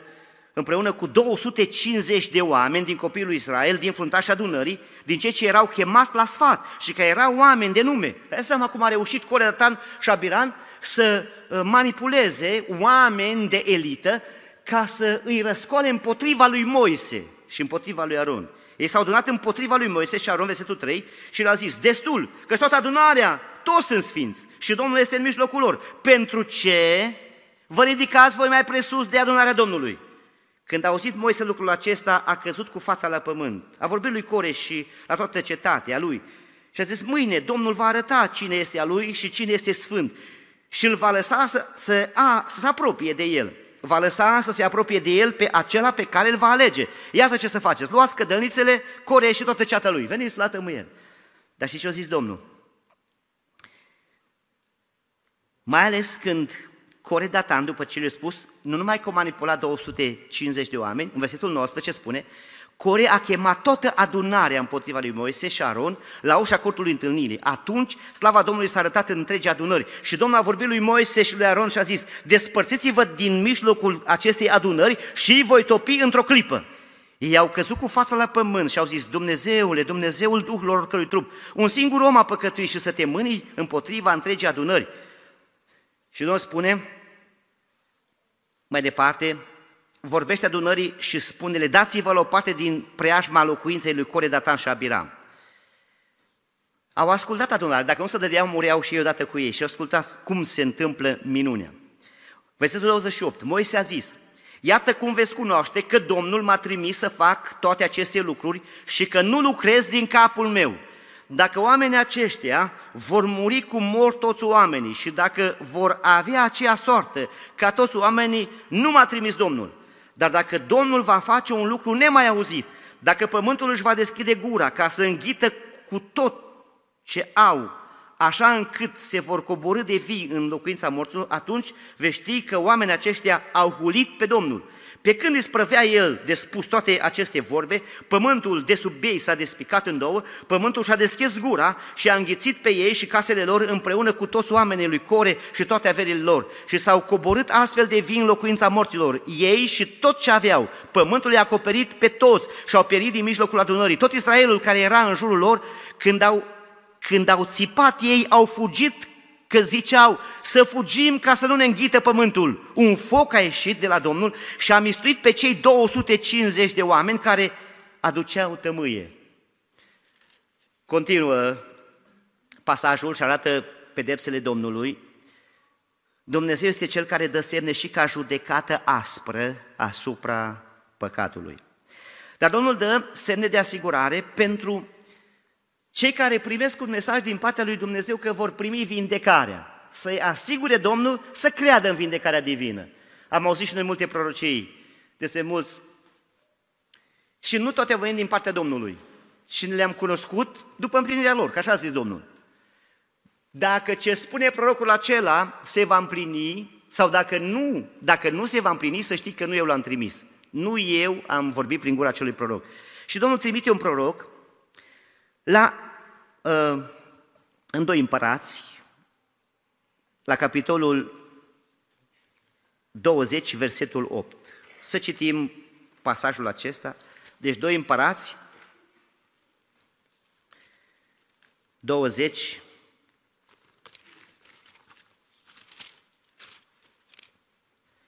împreună cu două sute cincizeci de oameni din copiii lui Israel, din fruntașa adunării, din cei ce erau chemați la sfat și că erau oameni de nume. Dați seama cum a reușit Core, Datan și Abiram să manipuleze oameni de elită ca să îi răscoale împotriva lui Moise și împotriva lui Aaron. Ei s-au adunat împotriva lui Moise și Aaron, versetul trei, și le-a zis, destul, că toată adunarea, toți sunt sfinți și Domnul este în mijlocul lor. Pentru ce vă ridicați voi mai presus de adunarea Domnului? Când a auzit Moise lucrul acesta, a căzut cu fața la pământ. A vorbit lui Core și la toată cetatea lui și a zis, mâine Domnul va arăta cine este a lui și cine este sfânt și îl va lăsa să, să, a, să se apropie de el. Va lăsa să se apropie de el pe acela pe care îl va alege. Iată ce să faceți, luați cădălnițele, Core și toată ceata lui, veniți la tămâier. Dar știți ce a zis Domnul? Mai ales când Core, Datan, după ce le-a spus, nu numai că a manipulat două sute cincizeci de oameni, în versetul nouăsprezece spune, Core a chemat toată adunarea împotriva lui Moise și Aaron la ușa cortului întâlnirii. Atunci, slava Domnului s-a arătat în întregi adunări și Domnul a vorbit lui Moise și lui Aaron și a zis, despărțiți-vă din mijlocul acestei adunări și îi voi topi într-o clipă. Ei au căzut cu fața la pământ și au zis, Dumnezeule, Dumnezeul Duhului oricărui trup, un singur om a păcătuit și să te mâni împotriva întregii adunări. Și Domnul spune, mai departe, vorbește adunării și spune-le, dați-vă la o parte din preajma locuinței lui Core, Datan și Abiram. Au ascultat adunarea, dacă nu se dădeau, mureau și ei odată cu ei. Și ascultați cum se întâmplă minunea. Versetul douăzeci și opt, Moise a zis, iată cum veți cunoaște că Domnul m-a trimis să fac toate aceste lucruri și că nu lucrez din capul meu. Dacă oamenii aceștia vor muri cum mor toți oamenii și dacă vor avea aceea soartă ca toți oamenii, nu m-a trimis Domnul. Dar dacă Domnul va face un lucru nemai auzit, dacă pământul își va deschide gura ca să înghită cu tot ce au, așa încât se vor coborî de vii în locuința morților, atunci vei ști că oamenii aceștia au hulit pe Domnul. Pe când isprăvea el de spus toate aceste vorbe, pământul de sub ei s-a despicat în două, pământul și-a deschis gura și a înghițit pe ei și casele lor împreună cu toți oamenii lui Core și toate averile lor și s-au coborât astfel de vii în locuința morților, ei și tot ce aveau. Pământul i-a acoperit pe toți și au pierit din mijlocul adunării. Tot Israelul care era în jurul lor, când au, când au țipat ei, au fugit, că ziceau să fugim ca să nu ne înghită pământul. Un foc a ieșit de la Domnul și a mistuit pe cei două sute cincizeci de oameni care aduceau tămâie. Continuă pasajul și arată pedepsele Domnului. Dumnezeu este Cel care dă semne și ca judecată aspră asupra păcatului. Dar Domnul dă semne de asigurare pentru cei care primesc un mesaj din partea lui Dumnezeu că vor primi vindecarea, să-i asigure Domnul să creadă în vindecarea divină. Am auzit și noi multe prorocii despre mulți și nu toate venind din partea Domnului și le-am cunoscut după împlinirea lor, că așa a zis Domnul. Dacă ce spune prorocul acela se va împlini sau dacă nu, dacă nu se va împlini, să știi că nu eu l-am trimis. Nu eu am vorbit prin gura acelui proroc. Și Domnul trimite un proroc La, uh, în Doi Împărați, la capitolul douăzeci, versetul opt. Să citim pasajul acesta. Deci Doi Împărați, douăzeci,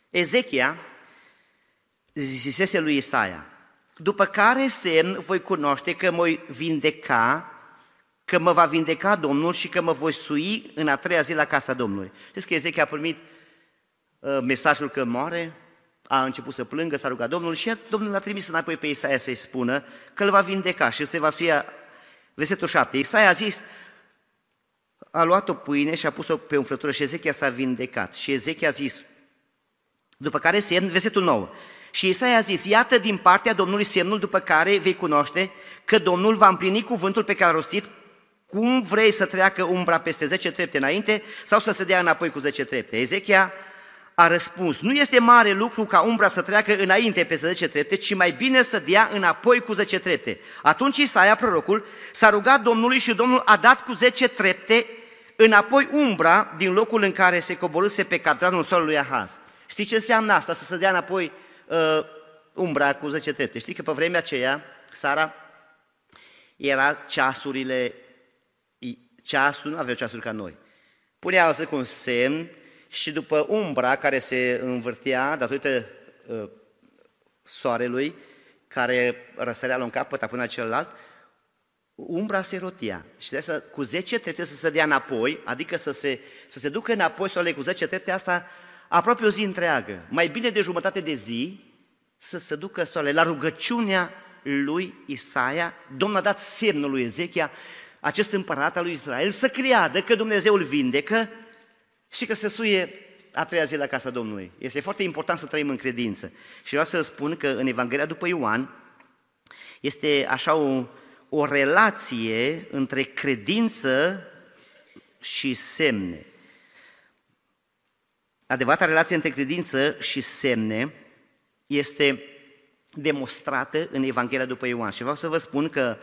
Ezechia zisese lui Isaia: după care semn voi cunoaște că mă vindeca, că mă va vindeca Domnul și că mă voi sui în a treia zi la casa Domnului. Știți că Ezechia a primit uh, mesajul că moare, a început să plângă, s-a rugat Domnul și Domnul l-a trimis înapoi pe Isaia să-i spună că îl va vindeca și se va sui. Versetul șapte, Isaia a zis, a luat o pâine și a pus-o pe umflătură și Ezechia s-a vindecat. Și Ezechia a zis, după care semn, versetul nouă, și Isaia a zis, iată din partea Domnului semnul după care vei cunoaște că Domnul va împlini cuvântul pe care l-a rostit, cum vrei să treacă umbra peste zece trepte înainte sau să se dea înapoi cu zece trepte. Ezechia a răspuns, nu este mare lucru ca umbra să treacă înainte peste zece trepte, ci mai bine să dea înapoi cu zece trepte. Atunci Isaia, prorocul, s-a rugat Domnului și Domnul a dat cu zece trepte înapoi umbra din locul în care se coborâse pe cadranul soarelui Ahaz. Știi ce înseamnă asta, să se dea înapoi Uh, umbra cu zece trepte? Știi că pe vremea aceea, Sara, era ceasurile, ceasul, nu aveau ceasuri ca noi. Punea asta cu un semn și după umbra care se învârtea, datorită uh, soarelui, care răsărea la un capăt, până la celălalt, umbra se rotia și să, cu zece trepte să se dea înapoi, adică să se, să se ducă înapoi soarele cu zece trepte, asta aproape o zi întreagă, mai bine de jumătate de zi, să se ducă soarele. La rugăciunea lui Isaia, Domnul a dat semnul lui Ezechia, acest împărat al lui Israel, să creadă că Dumnezeu îl vindecă și că se suie a treia zi la casa Domnului. Este foarte important să trăim în credință. Și vreau să spun că în Evanghelia după Ioan este așa o, o relație între credință și semne. Adevărata relație între credință și semne este demonstrată în Evanghelia după Ioan. Și vreau să vă spun că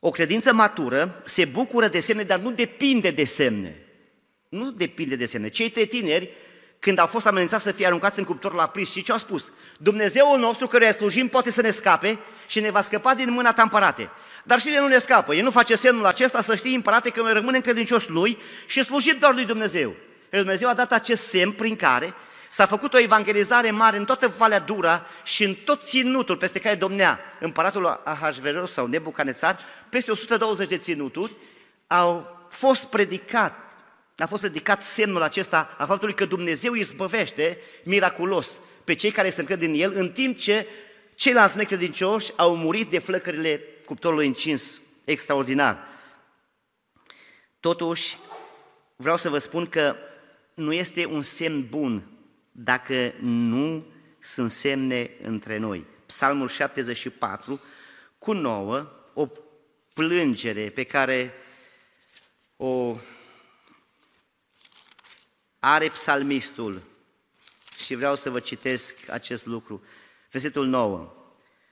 o credință matură se bucură de semne, dar nu depinde de semne. Nu depinde de semne. Cei trei tineri, când au fost amenințați să fie aruncați în cuptor la aprinși, și ce au spus? Dumnezeul nostru, căruia slujim, poate să ne scape și ne va scăpa din mâna ta, împărate. Dar și el nu ne scapă. El nu face semnul acesta, să știi, împărate, că noi rămânem credincioși lui și slujim doar lui Dumnezeu. Dumnezeu a dat acest semn prin care s-a făcut o evangelizare mare în toată Valea Dura și în tot ținutul peste care domnea împăratul Ahasveros sau Nebucanețar, peste o sută douăzeci de ținuturi, au fost predicat, a fost predicat semnul acesta a faptului că Dumnezeu îi izbăvește miraculos pe cei care se încred în El, în timp ce ceilalți necredincioși au murit de flăcările cuptorului încins extraordinar. Totuși, vreau să vă spun că nu este un semn bun dacă nu sunt semne între noi. Psalmul șaptezeci și patru cunoaște o plângere pe care o are psalmistul și vreau să vă citesc acest lucru. Versetul nouă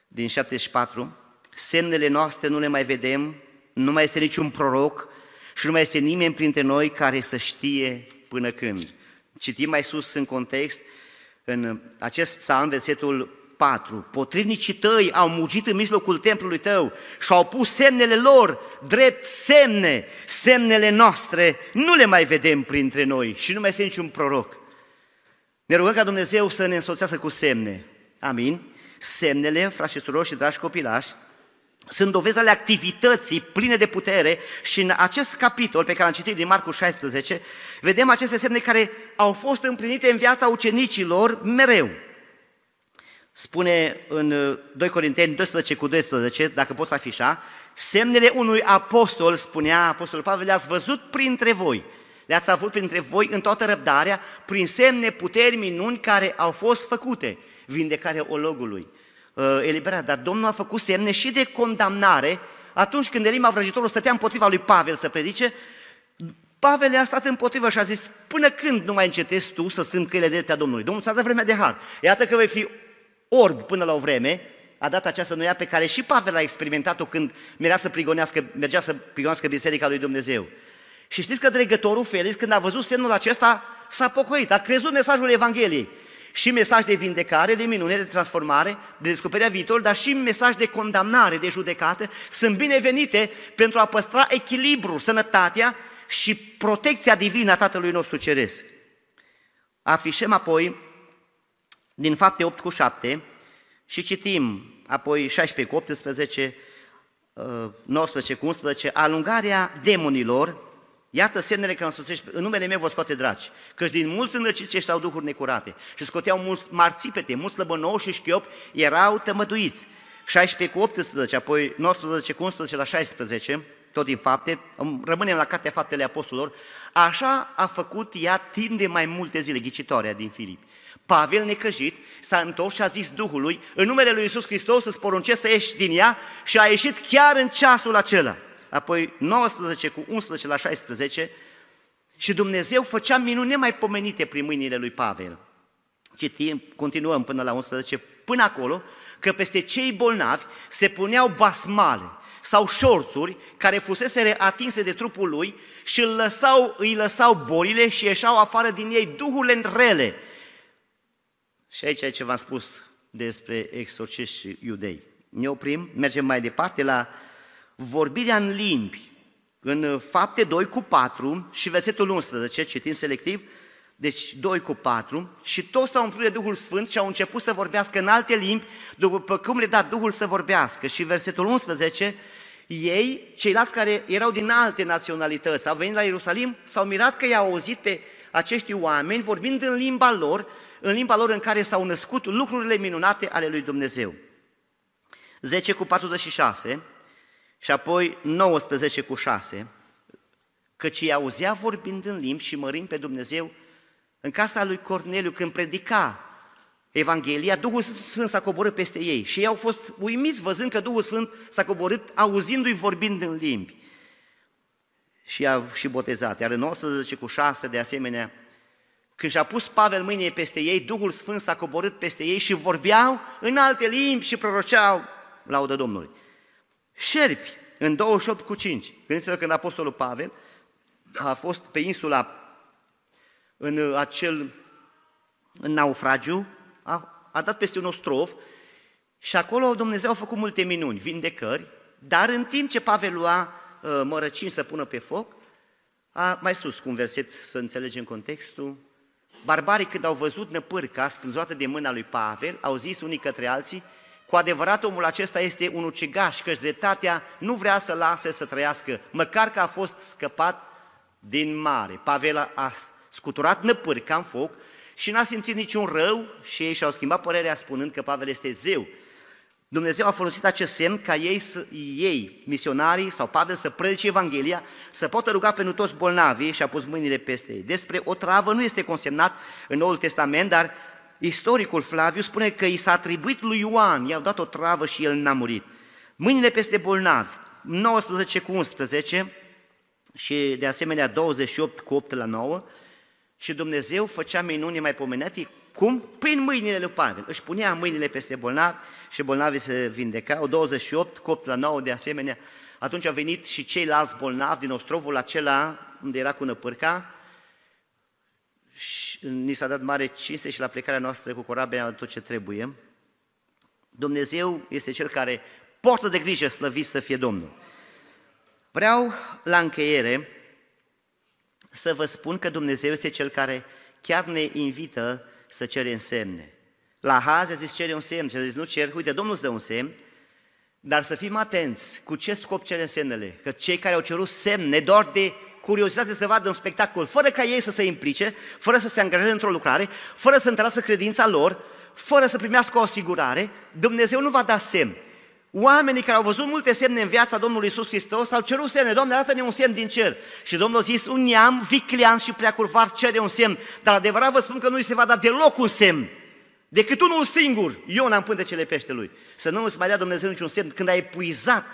din șaptezeci și patru: semnele noastre nu le mai vedem, nu mai este niciun proroc și nu mai este nimeni printre noi care să știe până când. Citim mai sus în context, în acest psalm, versetul patru: potrivnicii tăi au mugit în mijlocul templului tău și au pus semnele lor drept semne, semnele noastre nu le mai vedem printre noi și nu mai este niciun proroc. Ne rugăm ca Dumnezeu să ne însoțească cu semne. Amin? Semnele, frați și surori și dragi copilași, sunt dovezi ale activității pline de putere și în acest capitol pe care am citit din Marcu șaisprezece, vedem aceste semne care au fost împlinite în viața ucenicilor mereu. Spune în doi Corinteni doisprezece cu doisprezece, dacă poți afișa, semnele unui apostol, spunea apostolul Pavel, le-ați văzut printre voi, le-ați avut printre voi în toată răbdarea, prin semne, puteri, minuni care au fost făcute, vindecarea ologului, eliberarea. Dar Domnul a făcut semne și de condamnare atunci când Elima vrăjitorul stătea împotriva lui Pavel să predice. Pavel le-a stat împotrivă și a zis: până când nu mai încetezi tu să strâmbi căile drepte a Domnului? Domnul ți-a dat vremea de har, iată că vei fi orb până la o vreme. A dat această noia pe care și Pavel a experimentat-o când mergea să prigonească, mergea să prigonească biserica lui Dumnezeu. Și știți că dregătorul Felix, când a văzut semnul acesta, s-a pocăit, a crezut mesajul Evangheliei. Și mesaj de vindecare, de minune, de transformare, de descoperirea viitorului, dar și mesaj de condamnare, de judecată, sunt binevenite pentru a păstra echilibrul, sănătatea și protecția divină a Tatălui nostru Ceresc. Afișăm apoi din Fapte opt cu șapte și citim apoi șaisprezece cu optsprezece, nouăsprezece cu unsprezece, alungarea demonilor. Iată semnele care însoțește, în numele meu vă scoate draci, căci din mulți înrăciți și sau duhuri necurate, și scoteau mulți marțipete, mulți slăbănoși și șchiopi, erau tămăduiți. șaisprezece cu optsprezece, apoi nouăsprezece cu unsprezece la șaisprezece, tot din Fapte, rămânem la Cartea Faptele Apostolilor. Așa a făcut ea timp de mai multe zile, ghicitoarea din Filip. Pavel, necăjit, s-a întors și a zis Duhului: în numele lui Iisus Hristos îți poruncesc să ieși din ea, și a ieșit chiar în ceasul acela. Apoi nouăsprezece cu unsprezece la șaisprezece, și Dumnezeu făcea minuni nemaipomenite prin mâinile lui Pavel. Citim, continuăm până la unsprezece, până acolo, că peste cei bolnavi se puneau basmale sau șorțuri care fuseseră atinse de trupul lui și îl lăsau, îi lăsau bolile și ieșeau afară din ei duhurile rele. Și aici e ce v-am spus despre exorciști iudei. Ne oprim, mergem mai departe la vorbirea în limbi, în Fapte doi cu patru și versetul unsprezece, citim selectiv, deci doi cu patru, și toți s-au umplut de Duhul Sfânt și au început să vorbească în alte limbi, după cum le da Duhul să vorbească. Și versetul unsprezece, ei, ceilalți care erau din alte naționalități, au venit la Ierusalim, s-au mirat că i-au auzit pe acești oameni vorbind în limba lor, în limba lor în care s-au născut lucrurile minunate ale lui Dumnezeu. zece cu patruzeci și șase... Și apoi nouăsprezece cu șase, căci îi auzea vorbind în limbi și mărind pe Dumnezeu în casa lui Corneliu, când predica Evanghelia, Duhul Sfânt s-a coborât peste ei. Și ei au fost uimiți văzând că Duhul Sfânt s-a coborât auzindu-i vorbind în limbi. Și i-au și botezat. Iar în nouăsprezece cu șase, de asemenea, când și-a pus Pavel mâinile peste ei, Duhul Sfânt s-a coborât peste ei și vorbeau în alte limbi și proroceau, laudă Domnului. Șerpi, în douăzeci și opt cu cinci, gândiți-vă când apostolul Pavel a fost pe insula, în acel în naufragiu, a, a dat peste un ostrov și acolo Dumnezeu a făcut multe minuni, vindecări, dar în timp ce Pavel lua mărăcini să pună pe foc, a, mai sus cu un verset să înțelegem contextul, barbarii când au văzut năpârca spânzurată de mâna lui Pavel, au zis unii către alții: cu adevărat omul acesta este un ucigaș, căci dreptatea nu vrea să lase să trăiască, măcar că a fost scăpat din mare. Pavel a scuturat năpârca în foc și n-a simțit niciun rău și ei și-au schimbat părerea spunând că Pavel este zeu. Dumnezeu a folosit acest semn ca ei, ei misionarii sau Pavel, să predice Evanghelia, să poată ruga pentru toți bolnavii și a pus mâinile peste ei. Despre o travă nu este consemnat în Noul Testament, dar istoricul Flaviu spune că i s-a atribuit lui Ioan, i-au dat o travă și el n-a murit. Mâinile peste bolnavi, nouăsprezece cu unsprezece și de asemenea douăzeci și opt cu opt la nouă, și Dumnezeu făcea minuni nemaipomenite. Cum? Prin mâinile lui Pavel. Își punea mâinile peste bolnavi și bolnavii se vindecau. douăzeci și opt cu opt la nouă de asemenea. Atunci au venit și ceilalți bolnavi din ostrovul acela unde era cu năpârca. Și ni s-a dat mare cinste și la plecarea noastră cu corabia am tot ce trebuie. Dumnezeu este Cel care poartă de grijă, slăvit să fie Domnul. Vreau la încheiere să vă spun că Dumnezeu este Cel care chiar ne invită să cerem semne. La Haz a zis cere un semn și a zis nu cer, uite Domnul îți dă un semn, dar să fim atenți cu ce scop cerem semnele, că cei care au cerut semne doar de curiozitate să vadă un spectacol, fără ca ei să se implice, fără să se angajeze într-o lucrare, fără să întărească credința lor, fără să primească o asigurare, Dumnezeu nu va da semn. Oamenii care au văzut multe semne în viața Domnului Iisus Hristos au cerut semne. Doamne, arată-ne un semn din cer. Și Domnul a zis, un neam, viclean și preacurvar cere un semn. Dar adevărat vă spun că nu îi se va da deloc un semn, decât unul singur, Iona în pântecele peștelui. Să nu îți mai dea Dumnezeu niciun semn. Când ai epuizat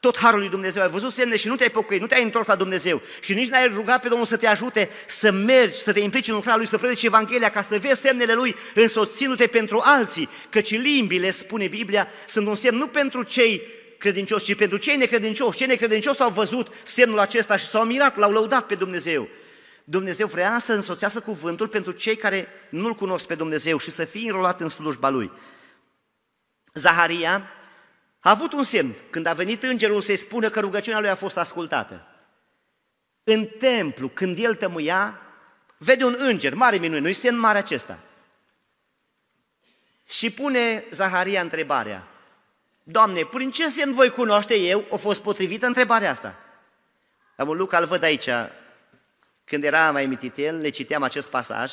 tot harul lui Dumnezeu, ai văzut semne și nu te-ai pocăit, nu te-ai întors la Dumnezeu și nici n-ai rugat pe Domnul să te ajute să mergi, să te implici în lucrarea Lui, să predici Evanghelia ca să vezi semnele Lui, însoțindu-te pentru alții, căci limbile, spune Biblia, sunt un semn nu pentru cei credincioși, ci pentru cei necredincioși. Cei necredincioși au văzut semnul acesta și s-au mirat, L-au lăudat pe Dumnezeu. Dumnezeu vrea să însoțească cuvântul pentru cei care nu-L cunosc pe Dumnezeu și să fie înrolat în slujba Lui. Zaharia a avut un semn când a venit îngerul să-i spună că rugăciunea lui a fost ascultată. În templu, când el tămâia, vede un înger, mare minune, nu-i semn mare acesta. Și pune Zaharia întrebarea, Doamne, prin ce semn voi cunoaște eu? A fost potrivită întrebarea asta. Am un lucru, îl văd aici, când era mai mititel, le citeam acest pasaj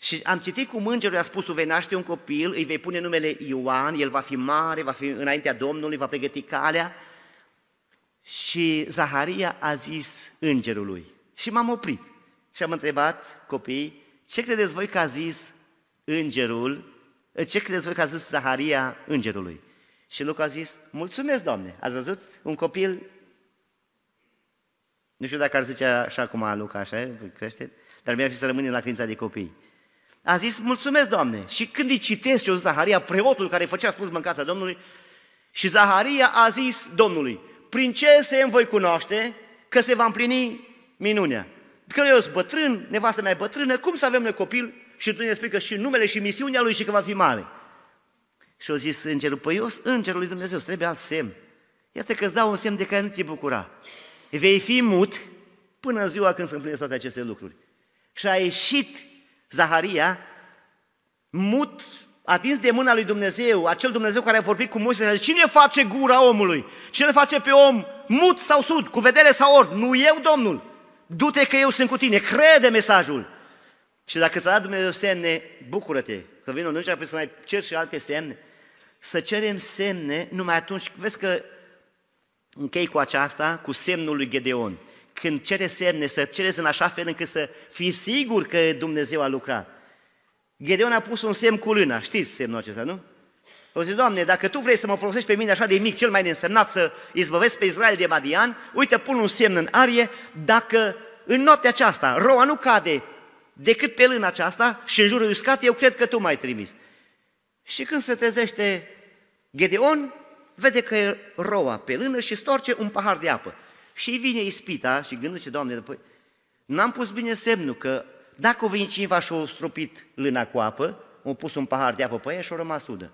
și am citit cum îngerul i-a spus, tu vei naște un copil, îi vei pune numele Ioan, el va fi mare, va fi înaintea Domnului, va pregăti calea. Și Zaharia a zis îngerului. Și m-am oprit și am întrebat copiii, ce credeți voi că a zis îngerul, ce credeți voi că a zis Zaharia îngerului? Și Luca a zis, mulțumesc Doamne, ați văzut un copil? Nu știu dacă ar zice așa cum Luca, așa crește, dar mi-ar fi să rămânem la credința de copii. A zis, mulțumesc, Doamne! Și când îi citesc eu Zaharia, preotul care făcea slujbă în casa Domnului, și Zaharia a zis Domnului, prin ce semn voi cunoaște că se va împlini minunea? Că eu sunt bătrân, nevastă mea e bătrână, cum să avem noi copil? Și tu ne spui că și numele și misiunea lui și că va fi mare. Și a zis îngerul, păi eu sunt îngerul lui Dumnezeu, trebuie alt semn. Iată că îți dau un semn de care nu te bucura. Vei fi mut până în ziua când se împlinesc toate aceste lucruri. Și a ieșit Zaharia, mut, atins de mâna lui Dumnezeu, acel Dumnezeu care a vorbit cu Moise și a zis, cine face gura omului? Cine face pe om mut sau surd, cu vedere sau orb? Nu eu, Domnul! Du-te că eu sunt cu tine, crede mesajul! Și dacă ți-a dat Dumnezeu semne, bucură-te, că vine un înger să mai cer și alte semne. Să cerem semne numai atunci, vezi că închei cu aceasta, cu semnul lui Gedeon. Când cere semne, să cereți în așa fel încât să fii sigur că Dumnezeu a lucrat. Gedeon a pus un semn cu lâna, știți semnul acesta, nu? A zis, Doamne, dacă Tu vrei să mă folosești pe mine așa de mic, cel mai neînsemnat, să izbăvesc pe Israel de Madian, uite, pun un semn în arie, dacă în noaptea aceasta roa nu cade decât pe lâna aceasta și în jurul uscat, eu cred că Tu m-ai trimis. Și când se trezește Gedeon, vede că e roa pe lână și storce un pahar de apă. Și îi vine ispita și gândul ce, Doamne, după, n-am pus bine semnul că dacă o vine cineva și o stropit lâna cu apă, o pus un pahar de apă pe ea și o rămas udă.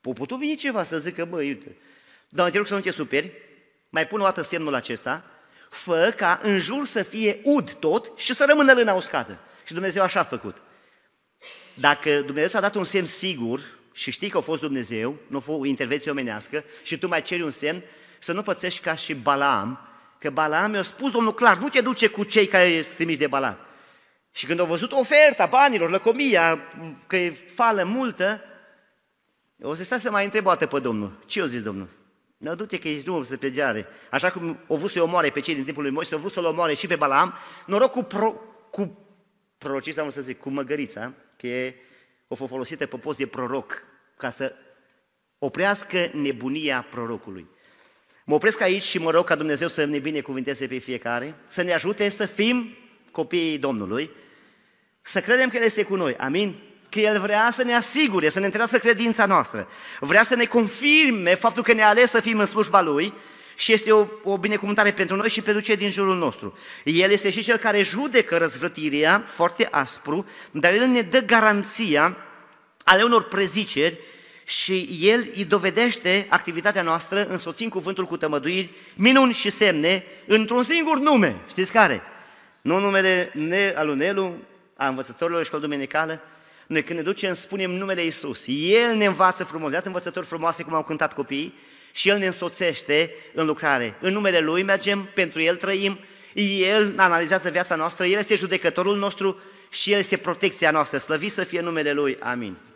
Po putut vine ceva să zică, bă, uite, Doamne, te rog să nu te superi, mai pun o dată semnul acesta, fă ca în jur să fie ud tot și să rămână lâna uscată. Și Dumnezeu așa a făcut. Dacă Dumnezeu s-a dat un semn sigur și știi că a fost Dumnezeu, nu a fost o intervenție omenească și tu mai ceri un semn, să nu pățești ca și Balaam, că Balaam i-a spus, Domnul, clar, nu te duce cu cei care îți trimiși de Balaam. Și când au văzut oferta banilor, lăcomia, că e fală multă, o să stai să mai întreb o dată pe Domnul. Ce i-a zis Domnul? Nu, du-te că ești drumul pe geare. Așa cum au vrut să-i omoare pe cei din timpul lui Moise, au vrut să-l omoare și pe Balaam, noroc cu, pro, cu prorocii, să zic, cu măgărița, că e o fost folosită pe post de proroc, ca să oprească nebunia prorocului. Mă opresc aici și mă rog ca Dumnezeu să ne binecuvinteze pe fiecare, să ne ajute să fim copiii Domnului, să credem că El este cu noi, amin? Că El vrea să ne asigure, să ne întărească credința noastră, vrea să ne confirme faptul că ne-a ales să fim în slujba Lui și este o, o binecuvântare pentru noi și pentru cei din jurul nostru. El este și Cel care judecă răzvrătirea foarte aspru, dar El ne dă garanția ale unor preziceri și El îi dovedește activitatea noastră însoțind cuvântul cu tămăduiri, minuni și semne într-un singur nume, știți care? Nu numele ne, al unelu, a învățătorilor școală duminicală. Noi când ne ducem spunem numele Iisus, El ne învață frumos, de-atât învățători frumoase cum au cântat copiii și El ne însoțește în lucrare. În numele Lui mergem, pentru El trăim, El analizează viața noastră, El este judecătorul nostru și El este protecția noastră, slăvit să fie numele Lui, amin.